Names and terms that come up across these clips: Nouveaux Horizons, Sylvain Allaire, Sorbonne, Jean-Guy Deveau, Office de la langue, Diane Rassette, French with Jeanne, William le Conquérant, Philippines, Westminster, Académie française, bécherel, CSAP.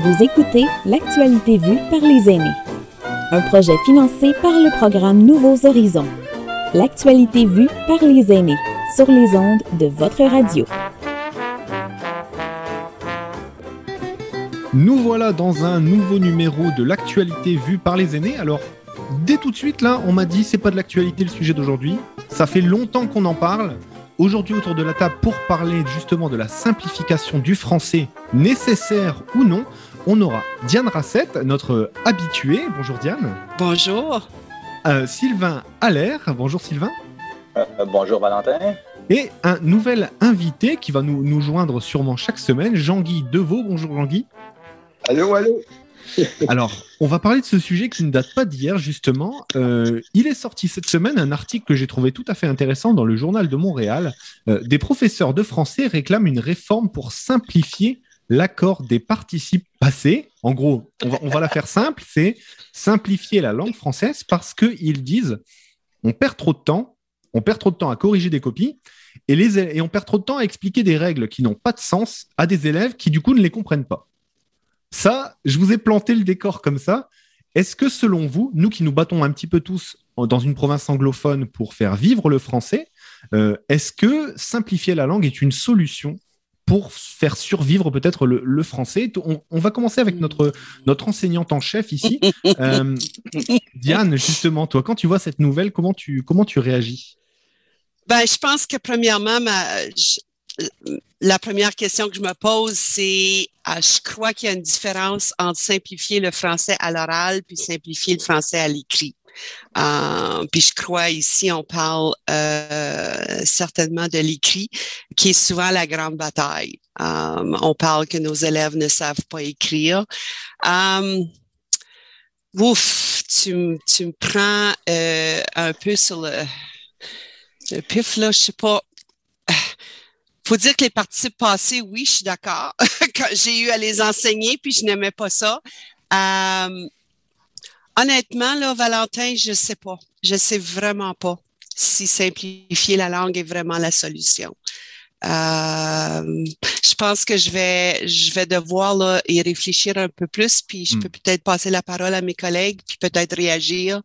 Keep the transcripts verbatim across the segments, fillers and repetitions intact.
Vous écoutez l'actualité vue par les aînés, un projet financé par le programme Nouveaux Horizons. L'actualité vue par les aînés, sur les ondes de votre radio. Nous voilà dans un nouveau numéro de l'actualité vue par les aînés. Alors, dès tout de suite, là, on m'a dit, c'est pas de l'actualité le sujet d'aujourd'hui. Ça fait longtemps qu'on en parle. Aujourd'hui, autour de la table, pour parler justement de la simplification du français, nécessaire ou non, on aura Diane Rassette, notre habituée. Bonjour Diane. Bonjour. Euh, Sylvain Allaire. Bonjour Sylvain. Euh, bonjour Valentin. Et un nouvel invité qui va nous, nous joindre sûrement chaque semaine, Jean-Guy Deveau. Bonjour Jean-Guy. Allô, allô. Alors, on va parler de ce sujet qui ne date pas d'hier, justement. Euh, il est sorti cette semaine un article que j'ai trouvé tout à fait intéressant dans le Journal de Montréal. Euh, des professeurs de français réclament une réforme pour simplifier l'accord des participes passés. En gros, on va, on va la faire simple, c'est simplifier la langue française parce qu'ils disent on perd trop de temps, on perd trop de temps à corriger des copies et, les, et on perd trop de temps à expliquer des règles qui n'ont pas de sens à des élèves qui, du coup, ne les comprennent pas. Ça, je vous ai planté le décor comme ça. Est-ce que, selon vous, nous qui nous battons un petit peu tous dans une province anglophone pour faire vivre le français, euh, est-ce que simplifier la langue est une solution pour faire survivre peut-être le, le français ? on, on va commencer avec notre, notre enseignante en chef ici. Euh, Diane, justement, toi, quand tu vois cette nouvelle, comment tu, comment tu réagis ? Ben, je pense que premièrement, ma... je... la première question que je me pose, c'est ah, je crois qu'il y a une différence entre simplifier le français à l'oral puis simplifier le français à l'écrit. Euh, puis je crois ici, on parle euh, certainement de l'écrit, qui est souvent la grande bataille. Euh, on parle que nos élèves ne savent pas écrire. Euh, ouf, tu, tu me prends euh, un peu sur le, le pif, là, je sais pas. Faut dire que les participes passés, oui, je suis d'accord. Quand j'ai eu à les enseigner, puis je n'aimais pas ça. Euh, honnêtement, là, Valentin, je sais pas. Je sais vraiment pas si simplifier la langue est vraiment la solution. Euh, je pense que je vais, je vais devoir là, y réfléchir un peu plus, puis je mmh. peux peut-être passer la parole à mes collègues, puis peut-être réagir,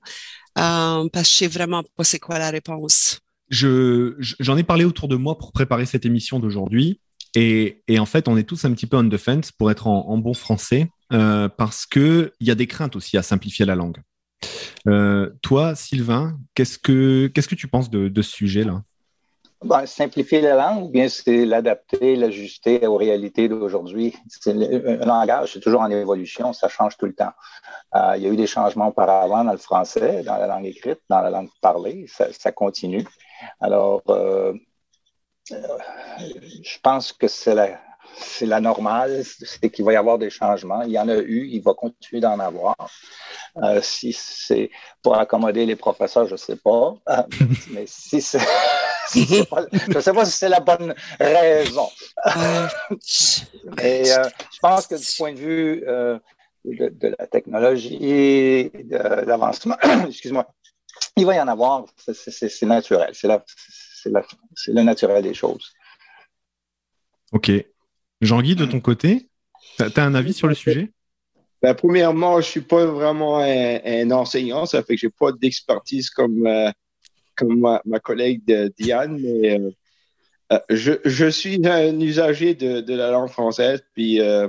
euh, parce que je sais vraiment pas c'est quoi la réponse. Je, j'en ai parlé autour de moi pour préparer cette émission d'aujourd'hui et, et en fait, on est tous un petit peu on the fence pour être en, en bon français euh, parce qu'il y a des craintes aussi à simplifier la langue. Euh, toi, Sylvain, qu'est-ce que, qu'est-ce que tu penses de, de ce sujet-là ? Bon, simplifier la langue, bien, c'est l'adapter, l'ajuster aux réalités d'aujourd'hui. C'est le, un langage, c'est toujours en évolution, ça change tout le temps. Euh, il y a eu des changements auparavant dans le français, dans la langue écrite, dans la langue parlée, ça, ça continue. Alors, euh, euh, je pense que c'est la, c'est la normale, c'est qu'il va y avoir des changements. Il y en a eu, il va continuer d'en avoir. Euh, si c'est pour accommoder les professeurs, je ne sais pas. Euh, mais si c'est, si c'est pas, je ne sais pas si c'est la bonne raison. Et euh, je pense que du point de vue euh, de, de la technologie, de, de l'avancement, excuse-moi, il va y en avoir, c'est, c'est, c'est naturel, c'est, la, c'est, la, c'est le naturel des choses. OK. Jean-Guy, de ton côté, tu as un avis sur le sujet? Ben, premièrement, je ne suis pas vraiment un, un enseignant, ça fait que je n'ai pas d'expertise comme, euh, comme ma, ma collègue de, Diane, mais euh, euh, je, je suis un usager de, de la langue française, puis euh,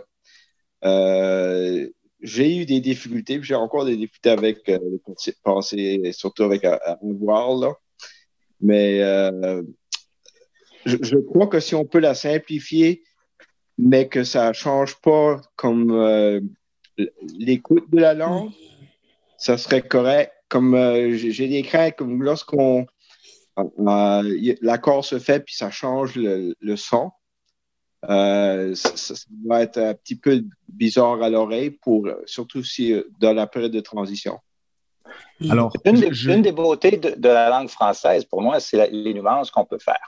euh, j'ai eu des difficultés, puis j'ai encore des difficultés avec euh, le principe pensée, surtout avec un voir, là. Mais euh, je, je crois que si on peut la simplifier, mais que ça ne change pas comme euh, l'écoute de la langue, ça serait correct. Comme euh, j'ai des craintes, comme lorsqu'on euh, l'accord se fait, puis ça change le, le son. Euh, ça, ça va être un petit peu bizarre à l'oreille, pour, surtout si, dans la période de transition. Alors, une, des, je... une des beautés de, de la langue française, pour moi, c'est la, les nuances qu'on peut faire.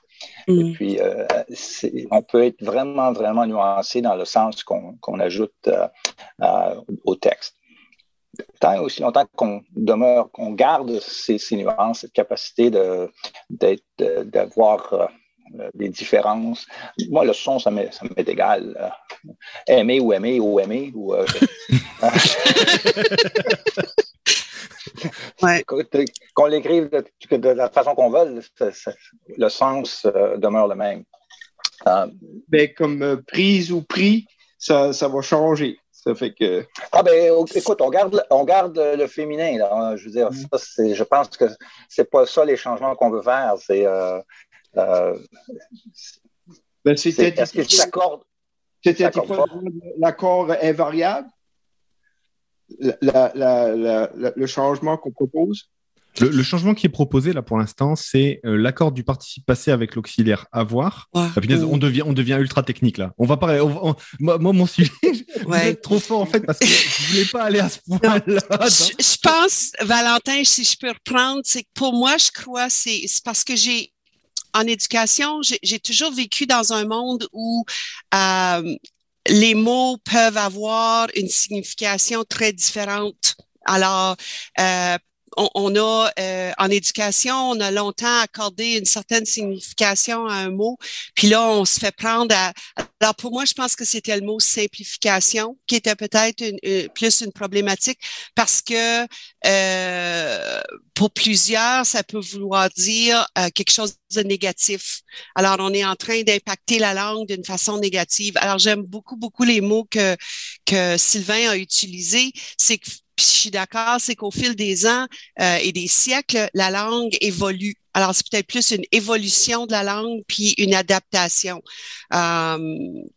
Mm. Et puis, euh, c'est, on peut être vraiment, vraiment nuancé dans le sens qu'on, qu'on ajoute euh, euh, au texte. Tant aussi longtemps qu'on demeure, qu'on garde ces, ces nuances, cette capacité de, d'être, de, d'avoir... Euh, des différences. Moi, le son, ça m'est, ça m'est égal. Aimer ou aimer ou aimer. Ou, euh... ouais. Qu'on l'écrive de, de la façon qu'on veut, c'est, c'est, le sens euh, demeure le même. Euh, ben, comme euh, prise ou prix, ça, ça va changer. Ça fait que... Ah ben, écoute, on garde, on garde le féminin, là. Je veux dire, ça, c'est, je pense que c'est pas ça les changements qu'on veut faire. C'est... Euh, euh, c'est, ben, c'est, c'est est-ce que je t'accorde? C'était l'accord invariable, la, la, la, la, le changement qu'on propose. Le, le changement qui est proposé là pour l'instant, c'est euh, l'accord du participe passé avec l'auxiliaire avoir. Wow. Ah, punaise, on devient, on devient ultra technique là. On va pas. On, on, moi, moi, mon sujet, vous êtes trop fort en fait parce que je voulais pas aller à ce point-là. Je, je pense, Valentin, si je peux reprendre, c'est que pour moi, je crois, c'est, c'est parce que j'ai. En éducation, j'ai, j'ai toujours vécu dans un monde où euh, les mots peuvent avoir une signification très différente. Alors, euh, on, on a euh, en éducation, on a longtemps accordé une certaine signification à un mot, puis là, on se fait prendre à... Alors, pour moi, je pense que c'était le mot « simplification » qui était peut-être une, une, plus une problématique parce que euh, pour plusieurs, ça peut vouloir dire euh, quelque chose de négatif. Alors, on est en train d'impacter la langue d'une façon négative. Alors, j'aime beaucoup, beaucoup les mots que, que Sylvain a utilisés. C'est que, puis je suis d'accord, c'est qu'au fil des ans euh, et des siècles, la langue évolue. Alors, c'est peut-être plus une évolution de la langue puis une adaptation. Euh,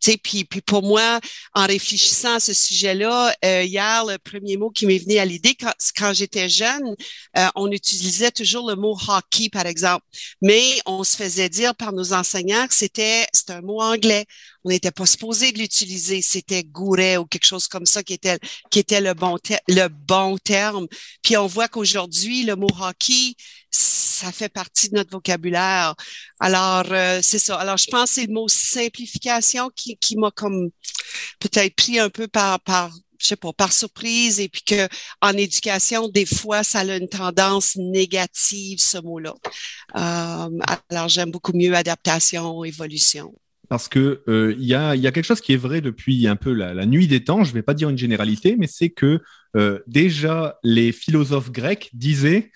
tu sais, puis, puis pour moi, en réfléchissant à ce sujet-là, euh, hier, le premier mot qui m'est venu à l'idée, quand, quand j'étais jeune, euh, on utilisait toujours le mot « hockey », par exemple. Mais on se faisait dire par nos enseignants que c'était, c'était un mot anglais. On n'était pas supposé de l'utiliser. C'était « gouret » ou quelque chose comme ça qui était, qui était le bon ter- le bon terme. Puis on voit qu'aujourd'hui, le mot « hockey », ça fait partie de notre vocabulaire. Alors, euh, c'est ça. Alors, je pense que c'est le mot simplification qui, qui m'a comme peut-être pris un peu par, par, je sais pas, par surprise et puis que en éducation, des fois, ça a une tendance négative, ce mot-là. Euh, alors, j'aime beaucoup mieux adaptation, évolution. Parce que il euh, y a il y a quelque chose qui est vrai depuis un peu la, la nuit des temps. Je vais pas dire une généralité, mais c'est que euh, déjà les philosophes grecs disaient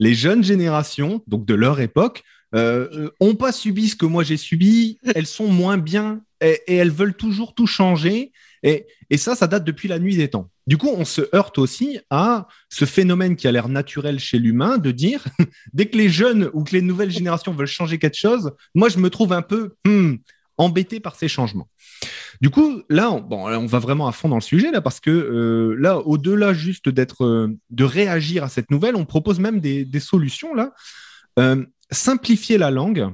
les jeunes générations, donc de leur époque, euh, ont pas subi ce que moi j'ai subi. Elles sont moins bien et, et elles veulent toujours tout changer. Et, et ça, ça date depuis la nuit des temps. Du coup, on se heurte aussi à ce phénomène qui a l'air naturel chez l'humain de dire dès que les jeunes ou que les nouvelles générations veulent changer quelque chose, moi je me trouve un peu hmm, embêté par ces changements. Du coup, là, on, bon, on va vraiment à fond dans le sujet là, parce que euh, là, au-delà juste d'être, euh, de réagir à cette nouvelle, on propose même des, des solutions là. Euh, simplifier la langue.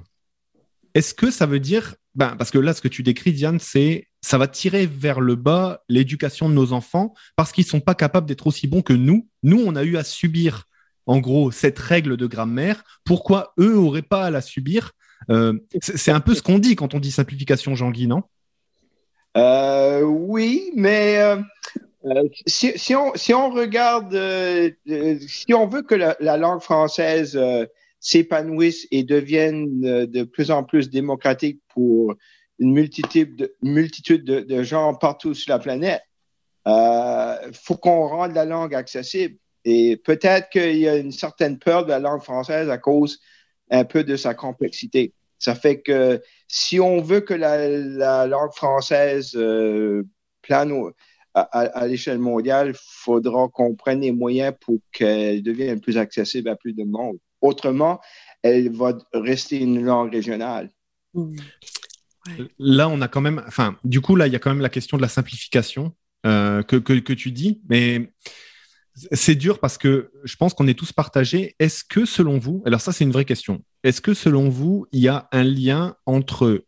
Est-ce que ça veut dire, ben, parce que là, ce que tu décris, Diane, c'est ça va tirer vers le bas l'éducation de nos enfants parce qu'ils sont pas capables d'être aussi bons que nous. Nous, on a eu à subir, en gros, cette règle de grammaire. Pourquoi eux auraient pas à la subir? Euh, c'est, c'est un peu ce qu'on dit quand on dit simplification, Jean-Guy, non? Euh, oui, mais euh, si, si, on, si on regarde, euh, si on veut que la, la langue française euh, s'épanouisse et devienne euh, de plus en plus démocratique pour une multitude de, multitude de, de gens partout sur la planète, euh, faut qu'on rende la langue accessible. Et peut-être qu'il y a une certaine peur de la langue française à cause un peu de sa complexité. Ça fait que si on veut que la, la langue française euh, plane au, à, à l'échelle mondiale, il faudra qu'on prenne les moyens pour qu'elle devienne plus accessible à plus de monde. Autrement, elle va rester une langue régionale. Mmh. Ouais. Là, on a quand même... Enfin, du coup, là, il y a quand même la question de la simplification euh, que, que, que tu dis, mais... C'est dur parce que je pense qu'on est tous partagés. Est-ce que, selon vous, alors ça, c'est une vraie question. Est-ce que, selon vous, il y a un lien entre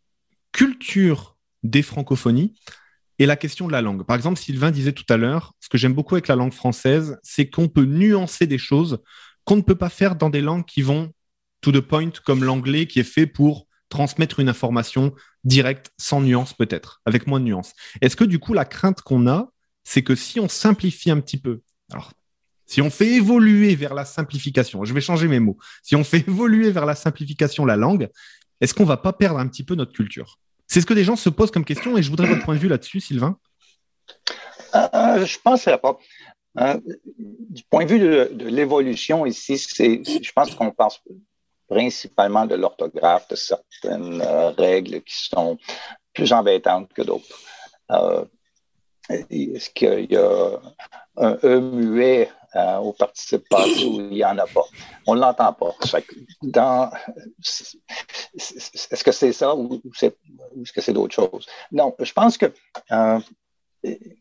culture des francophonies et la question de la langue? Par exemple, Sylvain disait tout à l'heure, ce que j'aime beaucoup avec la langue française, c'est qu'on peut nuancer des choses qu'on ne peut pas faire dans des langues qui vont to the point, comme l'anglais qui est fait pour transmettre une information directe, sans nuance peut-être, avec moins de nuance. Est-ce que, du coup, la crainte qu'on a, c'est que si on simplifie un petit peu, alors, si on fait évoluer vers la simplification, je vais changer mes mots. Si on fait évoluer vers la simplification la langue, est-ce qu'on ne va pas perdre un petit peu notre culture? C'est ce que des gens se posent comme question et je voudrais votre point de vue là-dessus, Sylvain. Euh, je pense que pas. Euh, du point de vue de, de l'évolution ici, c'est, je pense qu'on pense principalement de l'orthographe, de certaines euh, règles qui sont plus embêtantes que d'autres. Euh, est-ce qu'il y a un E muet euh, au participe passé ou il n'y en a pas? On ne l'entend pas. Dans, est-ce que c'est ça ou, c'est, ou est-ce que c'est d'autres choses? Non, je pense que euh,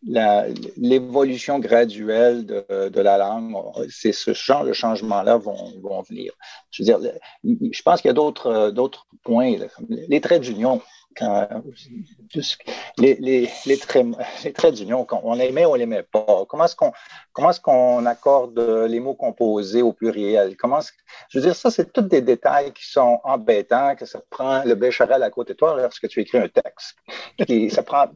La, l'évolution graduelle de, de la langue, c'est ce genre de changements-là vont, vont venir. Je veux dire, je pense qu'il y a d'autres, d'autres points, là, comme les traits d'union. Quand, les, les, les, traits, les traits d'union, on les met ou on les met pas. Comment est-ce qu'on, comment est-ce qu'on accorde les mots composés au pluriel? Comment je veux dire, ça, c'est tous des détails qui sont embêtants, que ça prend le bécherel à côté de toi lorsque tu écris un texte. Et ça prend...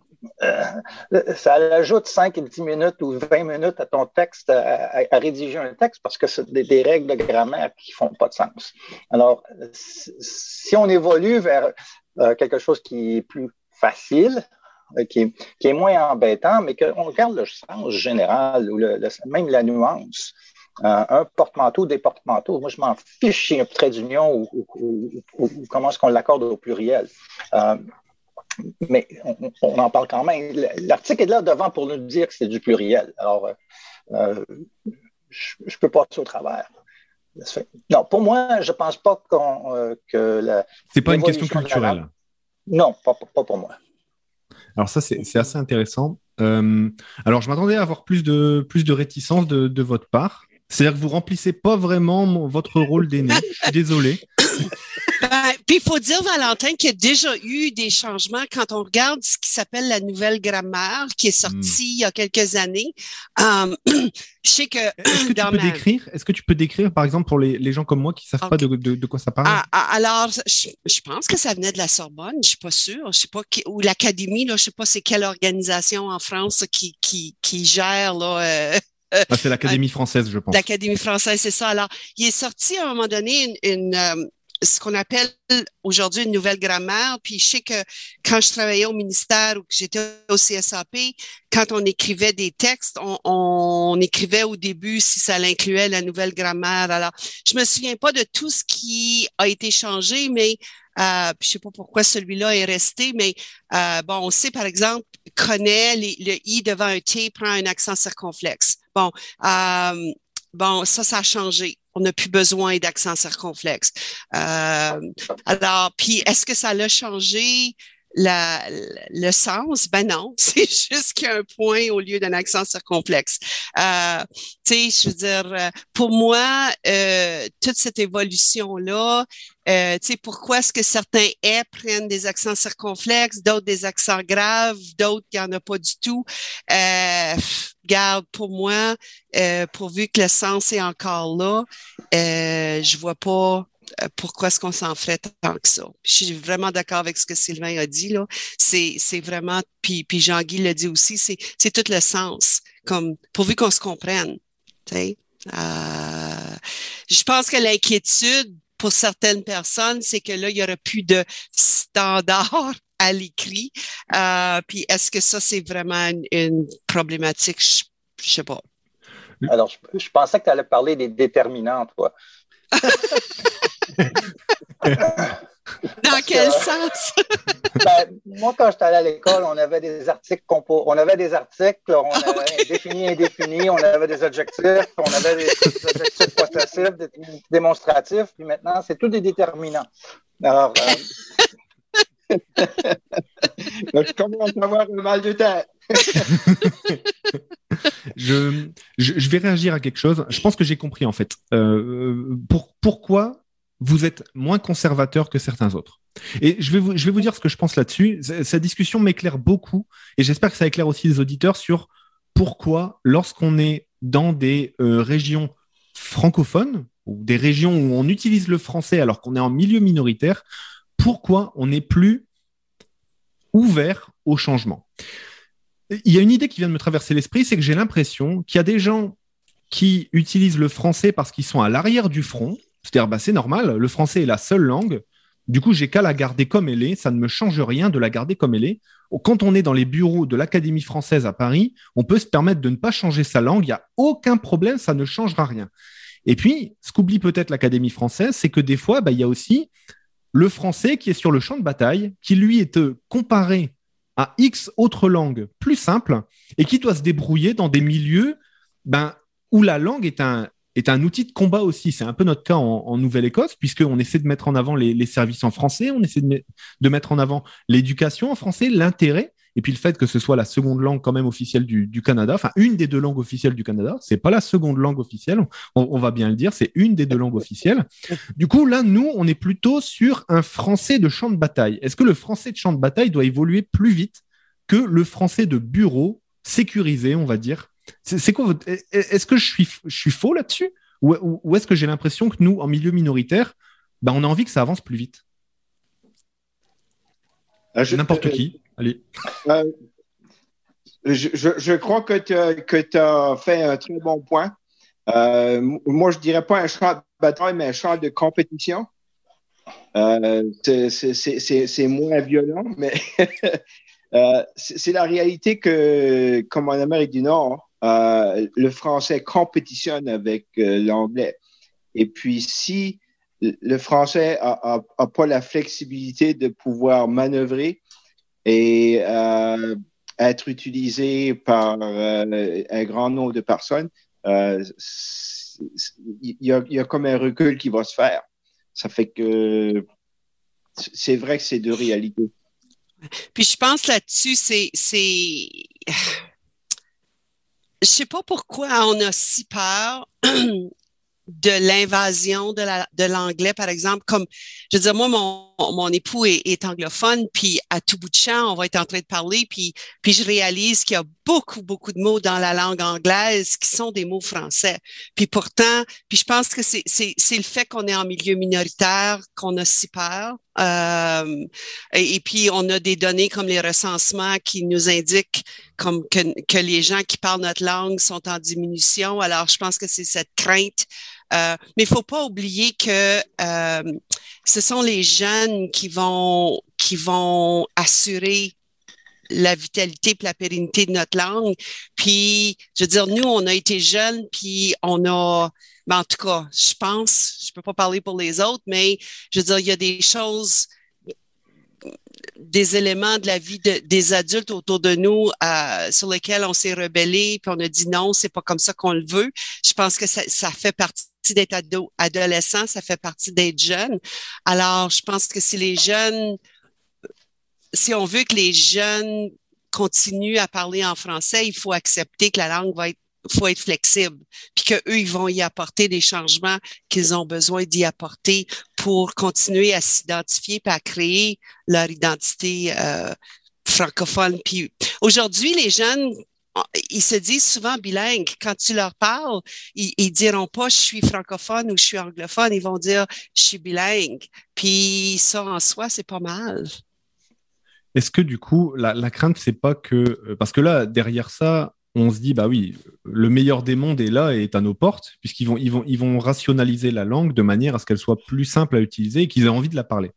Euh, ça ajoute cinq à dix minutes ou vingt minutes à ton texte, à, à, à rédiger un texte, parce que c'est des, des règles de grammaire qui ne font pas de sens. Alors, si on évolue vers euh, quelque chose qui est plus facile, euh, qui, est, qui est moins embêtant, mais qu'on garde le sens général, ou le, le, même la nuance, euh, un porte-manteau, des porte-manteaux, moi je m'en fiche si un trait d'union ou, ou, ou, ou, ou comment est-ce qu'on l'accorde au pluriel. Euh, Mais on, on en parle quand même. L'article est là devant pour nous dire que c'est du pluriel. Alors, euh, je, je peux passer au travers. Non, pour moi, je ne pense pas qu'on, euh, que la... C'est pas une question culturelle. La... Non, pas, pas pour moi. Alors ça, c'est, c'est assez intéressant. Euh, alors, je m'attendais à avoir plus de, plus de réticence de, de votre part. C'est-à-dire que vous ne remplissez pas vraiment mon, votre rôle d'aîné. Je suis désolé. Ben, puis il faut dire, Valentin, qu'il y a déjà eu des changements quand on regarde ce qui s'appelle la nouvelle grammaire qui est sortie mmh. il y a quelques années. Euh, je sais que... Est-ce que, tu peux ma... décrire, est-ce que tu peux décrire, par exemple, pour les, les gens comme moi qui ne savent okay. pas de, de, de quoi ça parle? Ah, ah, alors, je, je pense que ça venait de la Sorbonne, je ne suis pas sûre, je sais pas qui, ou l'Académie, là, je ne sais pas c'est quelle organisation en France qui, qui, qui gère... là. Euh... Euh, ah, c'est l'Académie française, je pense. L'Académie française, c'est ça. Alors, il est sorti à un moment donné une, une, euh, ce qu'on appelle aujourd'hui une nouvelle grammaire. Puis, je sais que quand je travaillais au ministère ou que j'étais au C S A P, quand on écrivait des textes, on, on écrivait au début si ça l'incluait la nouvelle grammaire. Alors, je me souviens pas de tout ce qui a été changé, mais euh, je sais pas pourquoi celui-là est resté, mais euh, bon, on sait par exemple, connaît les, le i devant un t prend un accent circonflexe. Bon, euh, bon, ça, ça a changé. On n'a plus besoin d'accent circonflexe. Euh, alors, puis, est-ce que ça l'a changé la, le sens? Ben non, c'est juste qu'il y a un point au lieu d'un accent circonflexe. Euh, tu sais, je veux dire, pour moi, euh, toute cette évolution-là, Euh, tu sais, pourquoi est-ce que certains « et » prennent des accents circonflexes, d'autres des accents graves, d'autres qu'il n'y en a pas du tout? Euh, regarde, pour moi, euh, pourvu que le sens est encore là, euh, je vois pas pourquoi est-ce qu'on s'en ferait tant que ça. Je suis vraiment d'accord avec ce que Sylvain a dit, là. C'est, c'est vraiment, puis, puis Jean-Guy l'a dit aussi, c'est, c'est tout le sens, comme pourvu qu'on se comprenne, tu sais. Euh, je pense que l'inquiétude, pour certaines personnes, c'est que là, il n'y aura plus de standard à l'écrit. Euh, puis, est-ce que ça, c'est vraiment une, une problématique? Je ne sais pas. Alors, je, je pensais que tu allais parler des déterminants, toi. Dans Parce quel que, sens? Ben, moi, quand j'étais allé à l'école, on avait des articles compo- on avait des articles, on avait okay. défini, indéfini, on avait des adjectifs, on avait des, des adjectifs possessifs, des démonstratifs, puis maintenant, c'est tout des déterminants. Alors, euh... je commence à avoir le mal de tête. je, je, je vais réagir à quelque chose. Je pense que j'ai compris, en fait. Euh, pour, pourquoi vous êtes moins conservateur que certains autres. Et je vais vous, je vais vous dire ce que je pense là-dessus. Cette discussion m'éclaire beaucoup et j'espère que ça éclaire aussi les auditeurs sur pourquoi, lorsqu'on est dans des euh, régions francophones ou des régions où on utilise le français alors qu'on est en milieu minoritaire, pourquoi on n'est plus ouvert au changement. Il y a une idée qui vient de me traverser l'esprit, c'est que j'ai l'impression qu'il y a des gens qui utilisent le français parce qu'ils sont à l'arrière du front. C'est-à-dire, bah, c'est normal, le français est la seule langue, Du coup, j'ai qu'à la garder comme elle est, ça ne me change rien de la garder comme elle est. Quand on est dans les bureaux de l'Académie française à Paris, on peut se permettre de ne pas changer sa langue, il n'y a aucun problème, ça ne changera rien. Et puis, ce qu'oublie peut-être l'Académie française, c'est que des fois, bah, il y a aussi le français qui est sur le champ de bataille, qui lui est comparé à X autres langues plus simples et qui doit se débrouiller dans des milieux ben, où la langue est un, est un outil de combat aussi. C'est un peu notre cas en, en Nouvelle-Écosse, puisqu'on essaie de mettre en avant les, les services en français, on essaie de, me, de mettre en avant l'éducation en français, l'intérêt, et puis le fait que ce soit la seconde langue quand même officielle du, du Canada, enfin une des deux langues officielles du Canada, c'est pas la seconde langue officielle, on, on va bien le dire, c'est une des deux langues officielles. Du coup, là, nous, on est plutôt sur un français de champ de bataille. Est-ce que le français de champ de bataille doit évoluer plus vite que le français de bureau sécurisé, on va dire? C'est, c'est quoi votre... Est-ce que je suis, je suis faux là-dessus ou, ou, ou est-ce que j'ai l'impression que nous, en milieu minoritaire, ben, on a envie que ça avance plus vite? Ah, je... N'importe qui. Allez. Euh, je, je, je crois que tu as fait un très bon point. Euh, moi, je dirais pas un champ de bataille, mais un champ de compétition. Euh, c'est, c'est, c'est, c'est moins violent, mais euh, c'est, c'est la réalité que, comme en Amérique du Nord, euh, le français compétitionne avec euh, l'anglais. Et puis, si le français n'a pas la flexibilité de pouvoir manœuvrer, et euh, être utilisé par euh, un grand nombre de personnes, euh, il y a, y a comme un recul qui va se faire. Ça fait que c'est vrai que c'est deux réalités. Puis je pense là-dessus, c'est... c'est... Je sais pas pourquoi on a si peur de l'invasion de, la, de l'anglais, par exemple, comme, je veux dire, moi, mon, mon époux est, est anglophone, puis à tout bout de champ, on va être en train de parler, puis, puis je réalise qu'il y a beaucoup, beaucoup de mots dans la langue anglaise qui sont des mots français. Puis pourtant, puis je pense que c'est, c'est, c'est le fait qu'on est en milieu minoritaire qu'on a si peur. Euh, et, et puis, on a des données comme les recensements qui nous indiquent comme que, que les gens qui parlent notre langue sont en diminution. Alors, je pense que c'est cette crainte. Euh, mais il faut pas oublier que euh, ce sont les jeunes qui vont qui vont assurer la vitalité et la pérennité de notre langue. Puis, je veux dire, nous, on a été jeunes, puis on a... Ben, en tout cas, je pense, je peux pas parler pour les autres, mais je veux dire, il y a des choses, des éléments de la vie de, des adultes autour de nous euh, sur lesquels on s'est rebellé, puis on a dit non, c'est pas comme ça qu'on le veut. Je pense que ça, ça fait partie d'être ado, adolescent, ça fait partie d'être jeune. Alors, je pense que si les jeunes... Si on veut que les jeunes continuent à parler en français, il faut accepter que la langue va être, faut être flexible, puis que eux, ils vont y apporter des changements qu'ils ont besoin d'y apporter pour continuer à s'identifier puis à créer leur identité euh, francophone. Puis aujourd'hui, les jeunes, ils se disent souvent bilingues. Quand tu leur parles, ils, ils diront pas « je suis francophone » ou « je suis anglophone », ils vont dire « je suis bilingue ». Puis ça, en soi, c'est pas mal. Est-ce que du coup, la, la crainte, c'est pas que... Parce que là, derrière ça, on se dit, bah oui, le meilleur des mondes est là et est à nos portes, puisqu'ils vont, ils vont, ils vont rationaliser la langue de manière à ce qu'elle soit plus simple à utiliser et qu'ils aient envie de la parler.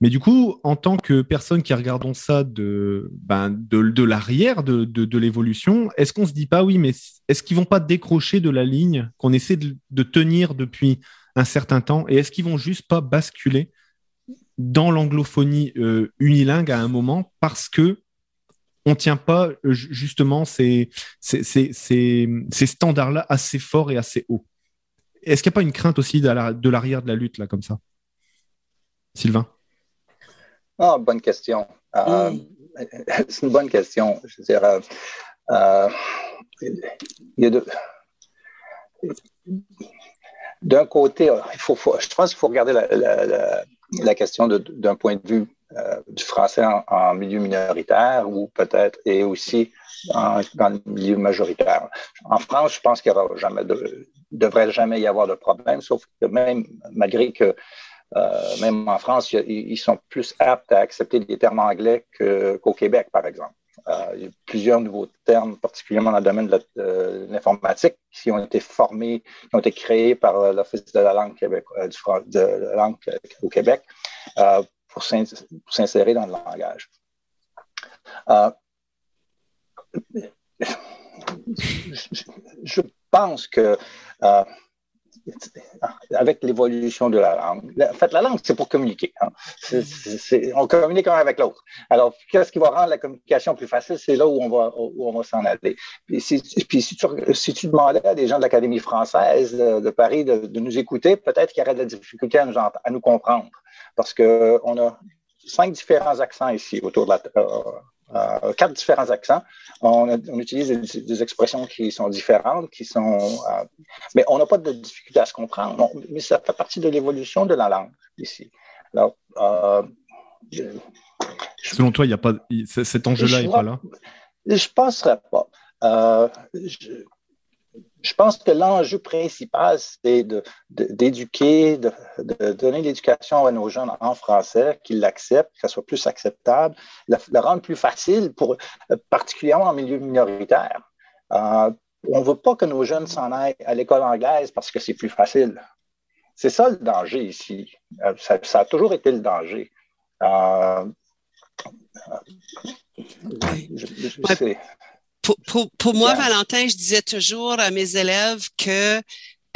Mais du coup, en tant que personnes qui regardons ça de, ben, de, de l'arrière, de, de, de l'évolution, est-ce qu'on se dit pas, oui, mais est-ce qu'ils vont pas décrocher de la ligne qu'on essaie de, de tenir depuis un certain temps? Et est-ce qu'ils vont juste pas basculer dans l'anglophonie euh, unilingue à un moment parce que on tient pas euh, justement ces, ces, ces, ces, ces standards-là assez forts et assez hauts? Est-ce qu'il n'y a pas une crainte aussi de, la, de l'arrière de la lutte, là, comme ça? Sylvain? Ah, oh, bonne question. Euh, mmh. C'est une bonne question. Je veux dire, euh, euh, il y a deux... D'un côté, il faut, faut, je pense qu'il faut regarder la... la, la... la question de, d'un point de vue euh, du français en, en milieu minoritaire ou peut-être, et aussi en, dans le milieu majoritaire. En France, je pense qu'il ne devrait jamais y avoir de problème, sauf que même malgré que Euh, même en France, ils sont plus aptes à accepter des termes anglais que, qu'au Québec, par exemple. Euh, il y a plusieurs nouveaux termes, particulièrement dans le domaine de, la, de l'informatique, qui ont été formés, qui ont été créés par l'Office de la langue, Québec, euh, du, de la langue au Québec euh, pour s'insérer dans le langage. Euh, je pense que... Euh, avec l'évolution de la langue. En fait, la langue, c'est pour communiquer. Hein. C'est, c'est, c'est, on communique un avec l'autre. Alors, qu'est-ce qui va rendre la communication plus facile? C'est là où on va, où on va s'en aller. Puis, si, puis si, tu, si tu demandais à des gens de l'Académie française de, de Paris de, de nous écouter, peut-être qu'il y aurait de la difficulté à nous, à nous comprendre. Parce qu'on a cinq différents accents ici autour de la... Euh, Euh, quatre différents accents. On, a, on utilise des, des expressions qui sont différentes, qui sont, euh, mais on n'a pas de difficulté à se comprendre. On, mais ça fait partie de l'évolution de la langue ici. Alors, euh, je, selon je, toi, il n'y a pas cet enjeu-là n'est pas là. Je ne penserais pas. Euh, je, je pense que l'enjeu principal, c'est de, de, d'éduquer, de, de donner l'éducation à nos jeunes en français, qu'ils l'acceptent, que ça soit plus acceptable, le, le rendre plus facile, pour, particulièrement en milieu minoritaire. Euh, on ne veut pas que nos jeunes s'en aillent à l'école anglaise parce que c'est plus facile. C'est ça le danger ici. Euh, ça, ça a toujours été le danger. Euh, euh, je, je, je sais... Pour, pour, pour moi, Valentin, je disais toujours à mes élèves que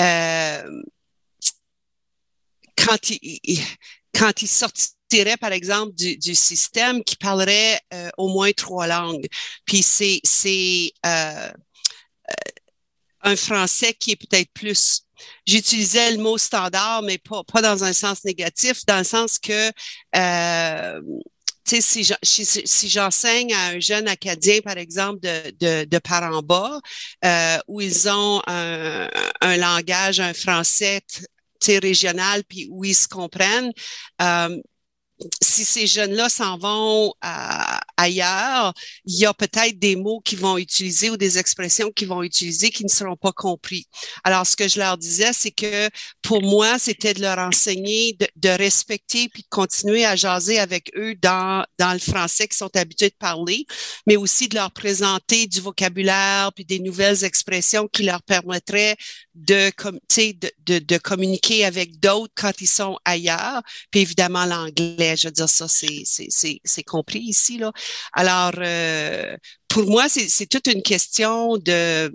euh, quand ils quand ils sortiraient, par exemple, du, du système, qu'ils parleraient euh, au moins trois langues. Puis c'est c'est euh, un français qui est peut-être plus. J'utilisais le mot standard, mais pas pas dans un sens négatif, dans le sens que euh, tu sais, si, je, si, si j'enseigne à un jeune Acadien, par exemple, de, de, de Paramba, euh, où ils ont un, un langage, un français, tu sais, régional, puis où ils se comprennent, euh, si ces jeunes-là s'en vont à, ailleurs, il y a peut-être des mots qu'ils vont utiliser ou des expressions qu'ils vont utiliser qui ne seront pas compris. Alors, ce que je leur disais, c'est que pour moi, c'était de leur enseigner, de, de respecter puis de continuer à jaser avec eux dans, dans le français qu'ils sont habitués de parler, mais aussi de leur présenter du vocabulaire puis des nouvelles expressions qui leur permettraient de, tu sais, de, de, de communiquer avec d'autres quand ils sont ailleurs, puis évidemment l'anglais. Je veux dire, ça, c'est, c'est, c'est, c'est compris ici, là. Alors, euh, pour moi, c'est, c'est toute une question de...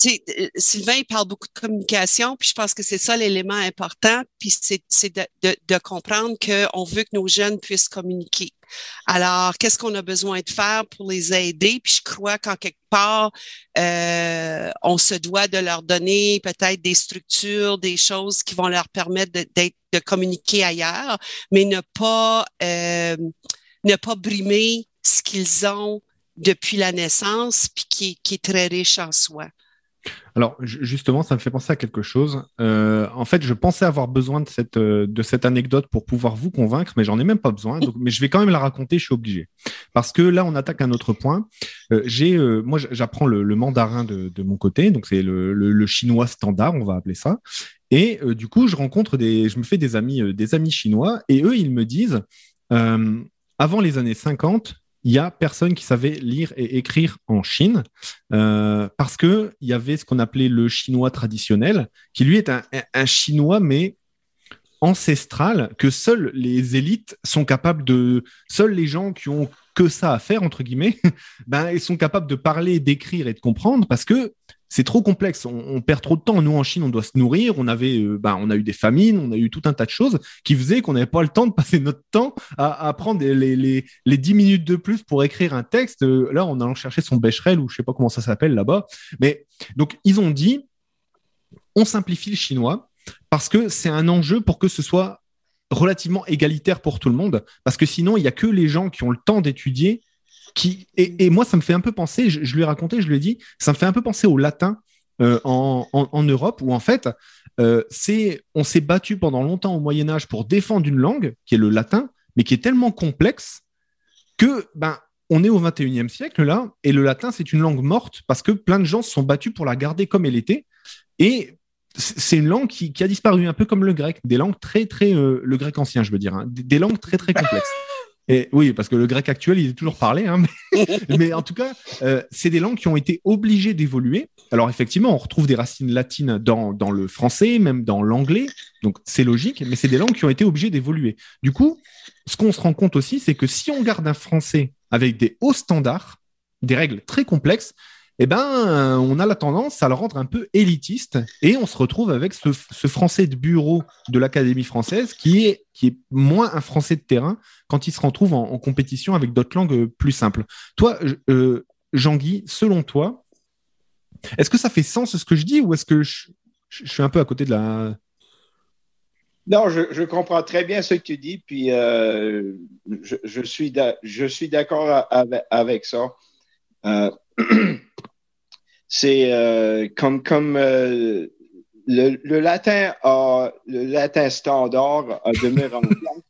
Tu sais, Sylvain, il parle beaucoup de communication, puis je pense que c'est ça l'élément important, puis c'est, c'est de, de, de comprendre qu'on veut que nos jeunes puissent communiquer. Alors, qu'est-ce qu'on a besoin de faire pour les aider? Puis je crois qu'en quelque part, euh, on se doit de leur donner peut-être des structures, des choses qui vont leur permettre de, d'être, de communiquer ailleurs, mais ne pas, euh, ne pas brimer ce qu'ils ont depuis la naissance, puis qui, qui est très riche en soi. Alors, justement, ça me fait penser à quelque chose. Euh, en fait, je pensais avoir besoin de cette, de cette anecdote pour pouvoir vous convaincre, mais j'en ai même pas besoin. Donc, mais je vais quand même la raconter, je suis obligé. Parce que là, on attaque un autre point. Euh, j'ai, euh, moi, j'apprends le, le mandarin de, de mon côté, donc c'est le, le, le chinois standard, on va appeler ça. Et euh, du coup, je rencontre des, je me fais des amis, euh, des amis chinois, et eux, ils me disent, euh, avant les années cinquante, il n'y a personne qui savait lire et écrire en Chine euh, parce qu'il y avait ce qu'on appelait le chinois traditionnel, qui lui est un, un chinois, mais ancestral, que seules les élites sont capables de... Seuls les gens qui ont que ça à faire, entre guillemets, ben, ils sont capables de parler, d'écrire et de comprendre parce que c'est trop complexe. On, on perd trop de temps. Nous, en Chine, on doit se nourrir. On avait, euh, bah, on a eu des famines, on a eu tout un tas de choses qui faisaient qu'on n'avait pas le temps de passer notre temps à, à prendre les, les, les dix minutes de plus pour écrire un texte. Euh, là, en allant chercher son bécherel ou je ne sais pas comment ça s'appelle là-bas. Mais donc, ils ont dit, on simplifie le chinois parce que c'est un enjeu pour que ce soit relativement égalitaire pour tout le monde. Parce que sinon, il n'y a que les gens qui ont le temps d'étudier. Qui, et, et moi, ça me fait un peu penser, je, je lui ai raconté, je lui ai dit, ça me fait un peu penser au latin euh, en, en, en Europe, où en fait, euh, c'est, on s'est battu pendant longtemps au Moyen-Âge pour défendre une langue, qui est le latin, mais qui est tellement complexe que ben, on est au vingt et unième siècle, là, et le latin, c'est une langue morte, parce que plein de gens se sont battus pour la garder comme elle était, et c'est une langue qui, qui a disparu, un peu comme le grec, des langues très, très, euh, le grec ancien, je veux dire, hein, des, des langues très, très complexes. Et oui, parce que le grec actuel, il est toujours parlé, hein, mais, mais en tout cas, euh, c'est des langues qui ont été obligées d'évoluer. Alors effectivement, on retrouve des racines latines dans, dans le français, même dans l'anglais, donc c'est logique, mais c'est des langues qui ont été obligées d'évoluer. Du coup, ce qu'on se rend compte aussi, c'est que si on garde un français avec des hauts standards, des règles très complexes, eh ben, on a la tendance à le rendre un peu élitiste et on se retrouve avec ce, ce français de bureau de l'Académie française qui est, qui est moins un français de terrain quand il se retrouve en, en compétition avec d'autres langues plus simples. Toi, euh, Jean-Guy, selon toi, est-ce que ça fait sens ce que je dis ou est-ce que je, je, je suis un peu à côté de la... Non, je, je comprends très bien ce que tu dis, puis euh, je, je suis d'a, je suis d'accord avec, avec ça. Euh, c'est euh, comme comme euh, le, le latin a, le latin standard demeure en langue,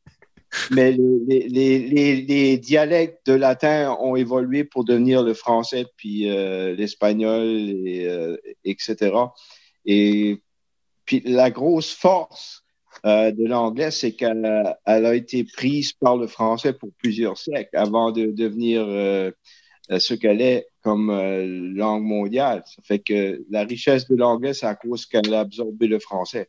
mais le, les, les les dialectes de latin ont évolué pour devenir le français puis euh, l'espagnol et euh, etc. Et puis la grosse force euh, de l'anglais, c'est qu'elle a, elle a été prise par le français pour plusieurs siècles avant de devenir euh, ce qu'elle est comme euh, langue mondiale. Ça fait que la richesse de l'anglais, c'est à cause qu'elle a absorbé le français.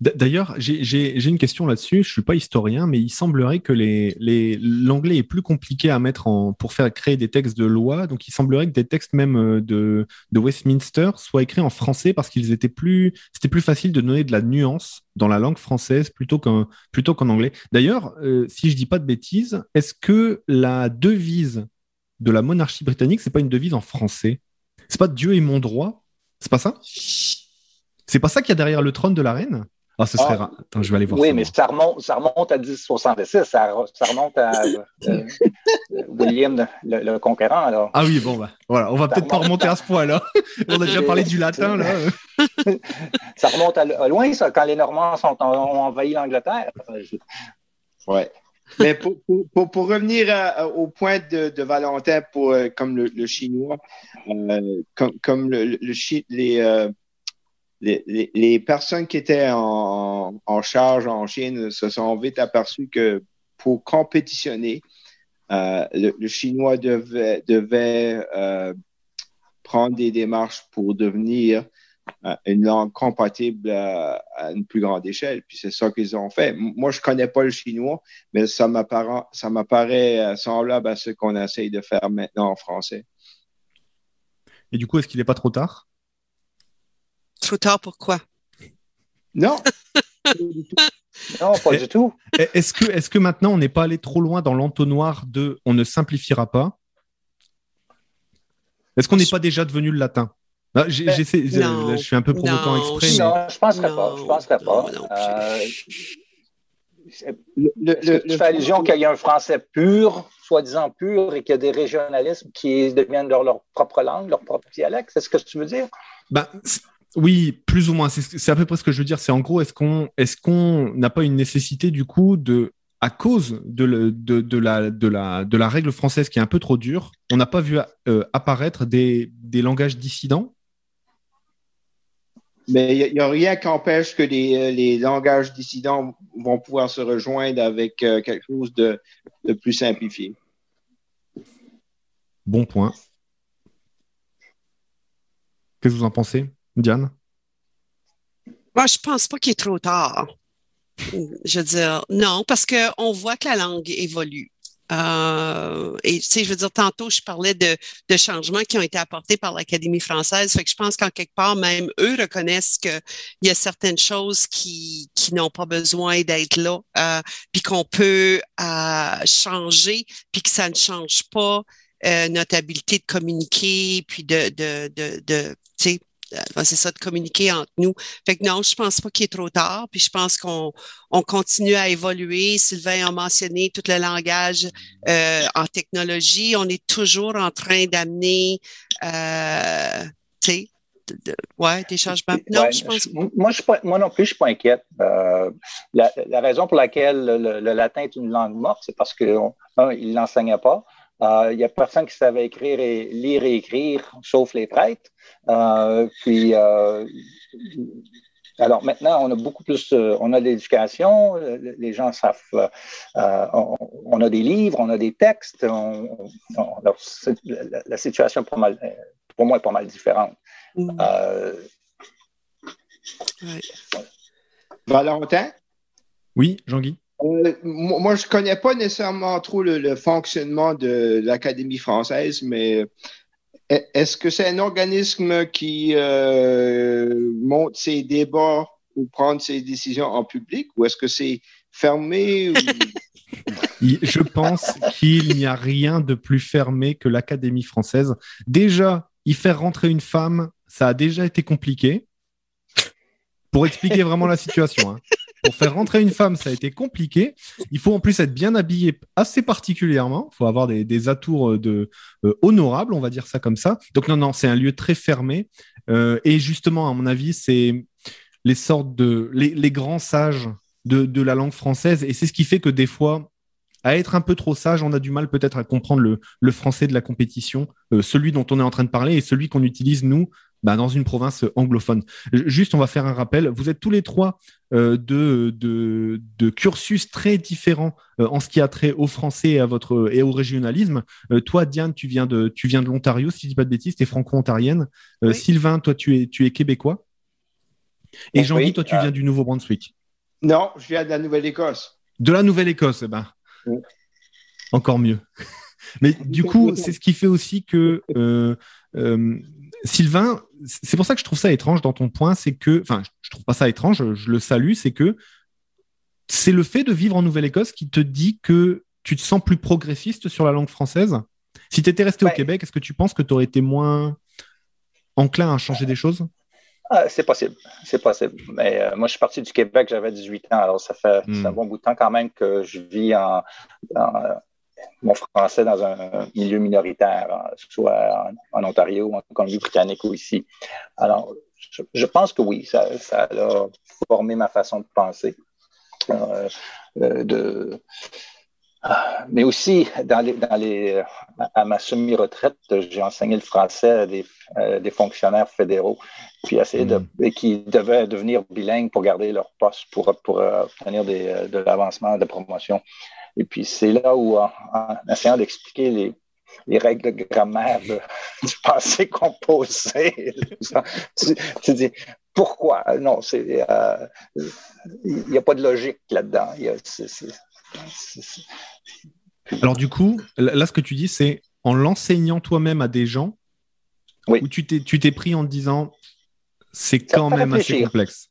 D'ailleurs, j'ai, j'ai, j'ai une question là-dessus. Je ne suis pas historien, mais il semblerait que les, les, l'anglais est plus compliqué à mettre en, pour faire créer des textes de loi. Donc, il semblerait que des textes même de, de Westminster soient écrits en français parce qu'ils étaient plus, c'était plus facile de donner de la nuance dans la langue française plutôt qu'en, plutôt qu'en anglais. D'ailleurs, euh, si je ne dis pas de bêtises, est-ce que la devise de la monarchie britannique, ce n'est pas une devise en français? Ce n'est pas « Dieu est mon droit », c'est pas ça? C'est pas ça qu'il y a derrière le trône de la reine? Ah, ce serait ah, rare. Attends, je vais aller voir. Oui, ça, mais ça remonte, ça remonte à dix soixante-six. Ça, ça remonte à euh, William le, le Conquérant. Alors. Ah oui, bon, bah, voilà. On va ça peut-être remonte... pas remonter à ce point-là. On a déjà parlé du latin, là. Ça remonte à loin, ça, quand les Normands sont en, ont envahi l'Angleterre. Je... Ouais. Mais pour, pour, pour, pour revenir à, au point de, de Valentin, pour, euh, comme le, le chinois, euh, comme, comme le, le chi, les. Euh, Les, les, les personnes qui étaient en, en charge en Chine se sont vite aperçues que pour compétitionner, euh, le, le chinois devait, devait euh, prendre des démarches pour devenir euh, une langue compatible à, à une plus grande échelle. Puis c'est ça qu'ils ont fait. Moi, je ne connais pas le chinois, mais ça m'appara- ça m'apparaît semblable à ce qu'on essaye de faire maintenant en français. Et du coup, est-ce qu'il n'est pas trop tard? Trop tard, pourquoi? Non, non, pas du tout. Est-ce que, est-ce que maintenant, on n'est pas allé trop loin dans l'entonnoir de « on ne simplifiera pas » ? Est-ce qu'on n'est pas déjà devenu le latin ? Là, j'ai, j'ai, j'ai, non, là, je suis un peu provoquant exprès. Mais... Non, je ne penserais pas. Je penserais pas. Non, euh, le, le, le, tu fais allusion qu'il y a un français pur, soi-disant pur, et qu'il y a des régionalismes qui deviennent leur, leur propre langue, leur propre dialecte. C'est ce que tu veux dire? Ben, oui, plus ou moins. C'est, c'est à peu près ce que je veux dire. C'est en gros, est-ce qu'on est-ce qu'on n'a pas une nécessité du coup de, à cause de, le, de, de, la, de, la, de la règle française qui est un peu trop dure, on n'a pas vu euh, apparaître des, des langages dissidents? Mais il n'y a, a rien qui empêche que les, les langages dissidents vont pouvoir se rejoindre avec euh, quelque chose de, de plus simplifié. Bon point. Qu'est-ce que vous en pensez? Diane? Moi, je ne pense pas qu'il est trop tard. Je veux dire, non, parce qu'on voit que la langue évolue. Euh, et tu sais, je veux dire, tantôt, je parlais de, de changements qui ont été apportés par l'Académie française. Fait que je pense qu'en quelque part, même eux reconnaissent qu'il y a certaines choses qui, qui n'ont pas besoin d'être là, euh, puis qu'on peut euh, changer, puis que ça ne change pas euh, notre habileté de communiquer, puis de, de, de, de tu sais, c'est ça, de communiquer entre nous. Fait que non, je pense pas qu'il est trop tard, puis je pense qu'on on continue à évoluer. Sylvain a mentionné tout le langage euh, en technologie. On est toujours en train d'amener euh, tu sais, de, de, ouais, des changements. Non, ouais, je pense... moi, je suis pas, moi non plus, je suis pas inquiète. Euh, la, la raison pour laquelle le, le latin est une langue morte, c'est parce que on, un, il l'enseignait pas. Euh, il n'y a personne qui savait écrire et lire et écrire, sauf les prêtres. Euh, puis, euh, alors maintenant, on a beaucoup plus, euh, on a de l'éducation, les gens savent, euh, on, on a des livres, on a des textes. On, on, alors, la, la situation pour, mal, pour moi est pas mal différente. Mm. Euh, oui. Valentin? Oui, Jean-Guy? Euh, moi, je ne connais pas nécessairement trop le, le fonctionnement de l'Académie française, mais est-ce que c'est un organisme qui euh, monte ses débats ou prend ses décisions en public, ou est-ce que c'est fermé? Ou... Je pense qu'il n'y a rien de plus fermé que l'Académie française. Déjà, y faire rentrer une femme, ça a déjà été compliqué. Pour expliquer vraiment la situation, hein. Pour faire rentrer une femme, ça a été compliqué. Il faut en plus être bien habillé assez particulièrement. Il faut avoir des, des atours de, euh, honorables, on va dire ça comme ça. Donc non, non, c'est un lieu très fermé. Euh, et justement, à mon avis, c'est les sortes de les, les grands sages de, de la langue française. Et c'est ce qui fait que des fois, à être un peu trop sage, on a du mal peut-être à comprendre le, le français de la compétition, euh, celui dont on est en train de parler et celui qu'on utilise, nous, bah, dans une province anglophone. Juste, on va faire un rappel. Vous êtes tous les trois euh, de, de, de cursus très différents euh, en ce qui a trait au français et, à votre, et au régionalisme. Euh, toi, Diane, tu viens de, tu viens de l'Ontario, si je ne dis pas de bêtises, tu es franco-ontarienne. Euh, oui. Sylvain, toi, tu es, tu es québécois. Et bon, Jean-Guy, oui, toi, tu euh... viens du Nouveau-Brunswick. Non, je viens de la Nouvelle-Écosse. De la Nouvelle-Écosse, eh ben. Oui. Encore mieux. Mais du coup, c'est ce qui fait aussi que... Euh, euh, Sylvain, c'est pour ça que je trouve ça étrange dans ton point, c'est que, enfin, je trouve pas ça étrange, je, je le salue, c'est que c'est le fait de vivre en Nouvelle-Écosse qui te dit que tu te sens plus progressiste sur la langue française. Si tu étais resté ouais. au Québec, est-ce que tu penses que tu aurais été moins enclin à changer des choses? Ah, c'est possible, c'est possible. Mais euh, moi, je suis parti du Québec, j'avais dix-huit ans, alors ça fait mmh. un bon bout de temps quand même que je vis en... en mon français dans un milieu minoritaire, soit en Ontario, en Colombie-Britannique ou ici. Alors, je, je pense que oui, ça, ça a formé ma façon de penser. Euh, de... Mais aussi, dans les, dans les, à ma semi-retraite, j'ai enseigné le français à des, à des fonctionnaires fédéraux puis essayé de, et qui devaient devenir bilingues pour garder leur poste, pour, pour obtenir des, de l'avancement, de la promotion. Et puis, c'est là où, en, en essayant d'expliquer les, les règles de grammaire de, du passé composé, tu, tu dis pourquoi? Non, il euh, n'y a pas de logique là-dedans. Y a, c'est, c'est, c'est, c'est... Alors, du coup, là, ce que tu dis, c'est en l'enseignant toi-même à des gens, oui. où tu t'es, tu t'es pris en te disant c'est quand même réfléchir. Assez complexe.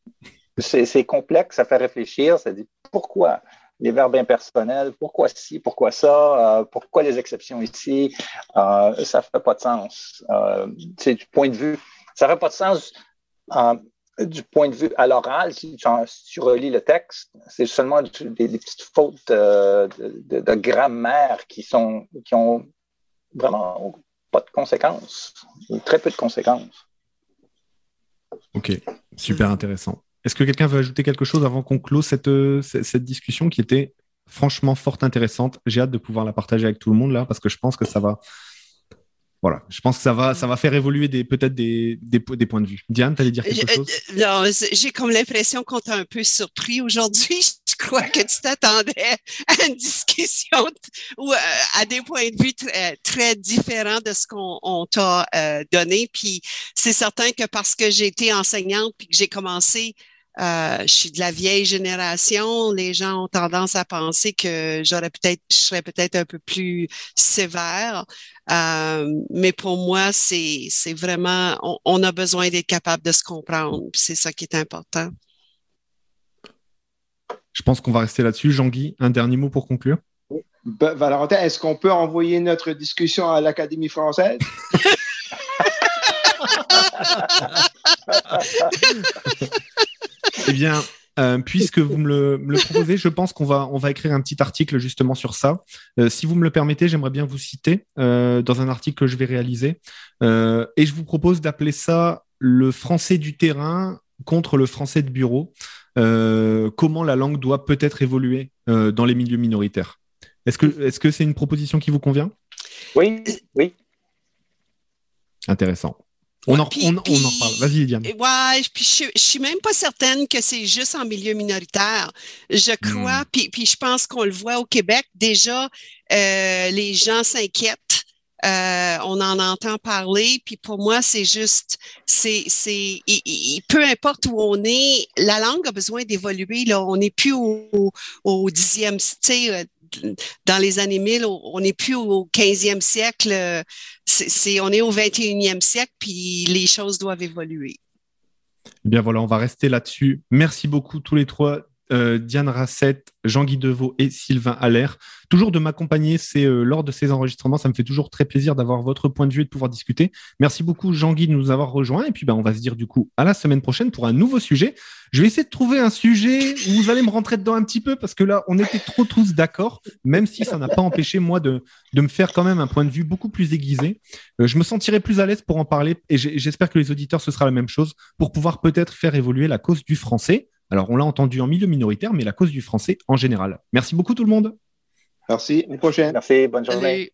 C'est, c'est complexe, ça fait réfléchir, ça dit pourquoi? Les verbes impersonnels, pourquoi ci, pourquoi ça, euh, pourquoi les exceptions ici, euh, ça ne fait pas de sens. Euh, c'est du point de vue, ça ne fait pas de sens euh, du point de vue à l'oral, si tu, en, si tu relis le texte, c'est seulement du, des, des petites fautes euh, de, de, de grammaire qui sont qui ont vraiment pas de conséquences, ou très peu de conséquences. OK, super intéressant. Est-ce que quelqu'un veut ajouter quelque chose avant qu'on close cette, cette discussion qui était franchement fort intéressante? J'ai hâte de pouvoir la partager avec tout le monde là parce que je pense que ça va, voilà, je pense que ça va, ça va faire évoluer des, peut-être des, des, des points de vue. Diane, tu allais dire quelque je, chose? Non, j'ai comme l'impression qu'on t'a un peu surpris aujourd'hui. Je crois que tu t'attendais à une discussion ou à des points de vue très, très différents de ce qu'on on t'a donné. Puis c'est certain que parce que j'ai été enseignante puis que j'ai commencé... Euh, je suis de la vieille génération. Les gens ont tendance à penser que j'aurais peut-être, je serais peut-être un peu plus sévère. Euh, mais pour moi, c'est, c'est vraiment, on, on a besoin d'être capable de se comprendre. C'est ça qui est important. Je pense qu'on va rester là-dessus. Jean-Guy, un dernier mot pour conclure? Ben, Valentin, est-ce qu'on peut envoyer notre discussion à l'Académie française? Eh bien, euh, puisque vous me le, me le proposez, je pense qu'on va, on va écrire un petit article justement sur ça. Euh, si vous me le permettez, j'aimerais bien vous citer euh, dans un article que je vais réaliser. Euh, et je vous propose d'appeler ça « Le français du terrain contre le français de bureau euh, ». Comment la langue doit peut-être évoluer euh, dans les milieux minoritaires. Est-ce que, est-ce que c'est une proposition qui vous convient ? Oui, oui. Intéressant. On, ouais, en, puis, on, puis, on en reparle. Vas-y, Diane. Ouais, puis je, je suis même pas certaine que c'est juste en milieu minoritaire. Je crois, mmh. puis, puis je pense qu'on le voit au Québec. Déjà, euh, les gens s'inquiètent. Euh, on en entend parler, puis pour moi, c'est juste, c'est, c'est, il, il, peu importe où on est, la langue a besoin d'évoluer. Là, on n'est plus au dixième, tu sais, dans les années mille, on n'est plus au quinzième siècle. C'est, c'est, on est au vingt et unième siècle, puis les choses doivent évoluer. Eh bien voilà, on va rester là-dessus. Merci beaucoup tous les trois. Euh, Diane Rassette, Jean-Guy Deveau et Sylvain Allaire. Toujours de m'accompagner, c'est euh, lors de ces enregistrements, ça me fait toujours très plaisir d'avoir votre point de vue et de pouvoir discuter. Merci beaucoup Jean-Guy de nous avoir rejoints et puis ben, on va se dire du coup à la semaine prochaine pour un nouveau sujet. Je vais essayer de trouver un sujet où vous allez me rentrer dedans un petit peu parce que là, on était trop tous d'accord, même si ça n'a pas empêché moi de, de me faire quand même un point de vue beaucoup plus aiguisé. Euh, je me sentirai plus à l'aise pour en parler et j'espère que les auditeurs, ce sera la même chose pour pouvoir peut-être faire évoluer la cause du français. Alors, on l'a entendu en milieu minoritaire, mais la cause du français en général. Merci beaucoup tout le monde. Merci, à une prochaine. Merci, bonne journée. Allez.